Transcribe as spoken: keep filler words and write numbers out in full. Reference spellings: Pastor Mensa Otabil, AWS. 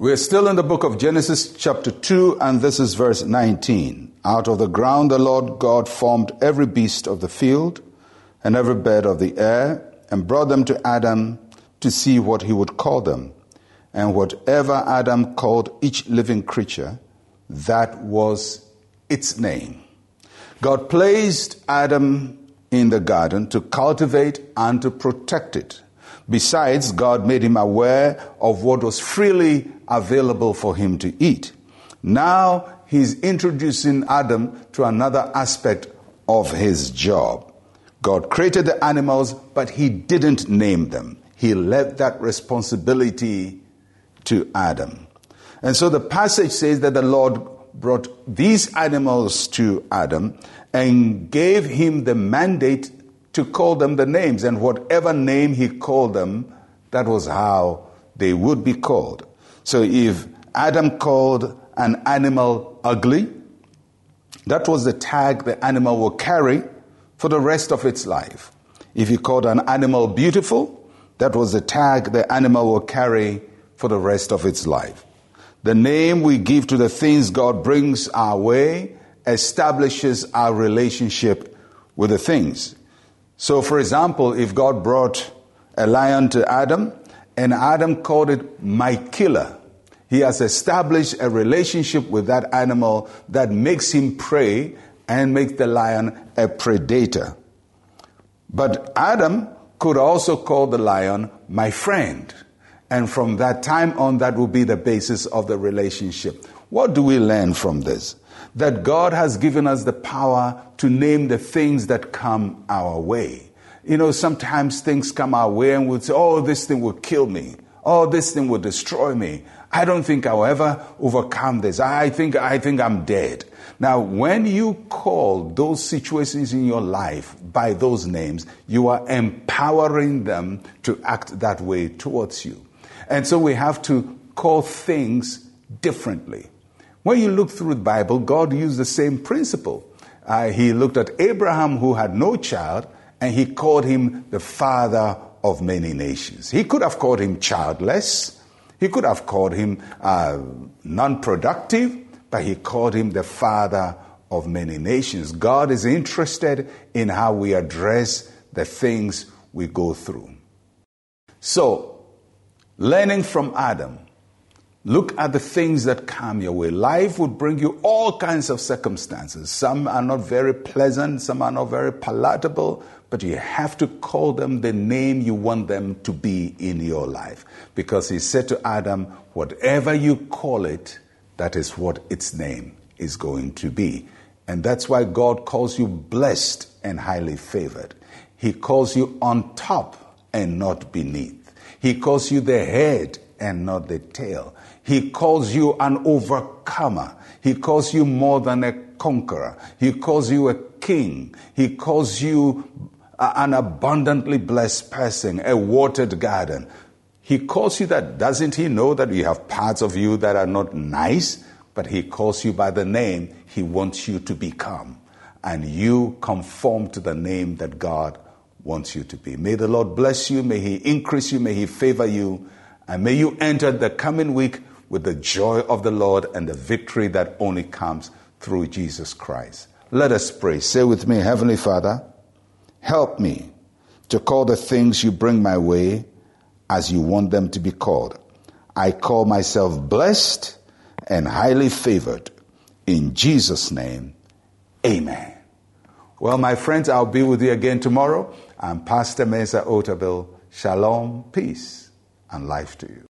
We're still in the book of Genesis chapter two, and this is verse nineteen. Out of the ground the Lord God formed every beast of the field and every bird of the air, and brought them to Adam to see what he would call them. And whatever Adam called each living creature, that was its name. God placed Adam in the garden to cultivate and to protect it. Besides, God made him aware of what was freely available for him to eat. Now he's introducing Adam to another aspect of his job. God created the animals, but he didn't name them. He left that responsibility to Adam. And so the passage says that the Lord brought these animals to Adam and gave him the mandate to call them the names. And whatever name he called them, that was how they would be called. So if Adam called an animal ugly, that was the tag the animal will carry for the rest of its life. If he called an animal beautiful, that was the tag the animal will carry for the rest of its life. The name we give to the things God brings our way establishes our relationship with the things. So, for example, if God brought a lion to Adam and Adam called it my killer, he has established a relationship with that animal that makes him prey and makes the lion a predator. But Adam could also call the lion my friend. And from that time on, that will be the basis of the relationship. What do we learn from this? That God has given us the power to name the things that come our way. You know, sometimes things come our way and we'll say, oh, this thing will kill me. Oh, this thing will destroy me. I don't think I'll ever overcome this. I think, I think I'm dead. Now, when you call those situations in your life by those names, you are empowering them to act that way towards you. And so we have to call things differently. When you look through the Bible, God used the same principle. Uh, he looked at Abraham, who had no child, and he called him the father of many nations. He could have called him childless. He could have called him uh, non-productive, but he called him the father of many nations. God is interested in how we address the things we go through. So, learning from Adam, look at the things that come your way. Life would bring you all kinds of circumstances. Some are not very pleasant, some are not very palatable, but you have to call them the name you want them to be in your life. Because he said to Adam, whatever you call it, that is what its name is going to be. And that's why God calls you blessed and highly favored. He calls you on top and not beneath. He calls you the head and not the tail. He calls you an overcomer. He calls you more than a conqueror. He calls you a king. He calls you an abundantly blessed person, a watered garden. He calls you that. Doesn't he know that you have parts of you that are not nice? But he calls you by the name he wants you to become. And you conform to the name that God wants you to be. May the Lord bless you. May he increase you. May he favor you. And may you enter the coming week with the joy of the Lord and the victory that only comes through Jesus Christ. Let us pray. Say with me, Heavenly Father, help me to call the things you bring my way as you want them to be called. I call myself blessed and highly favored. In Jesus' name, amen. Well, my friends, I'll be with you again tomorrow. I'm Pastor Mensa Otabil. Shalom, peace, and life to you.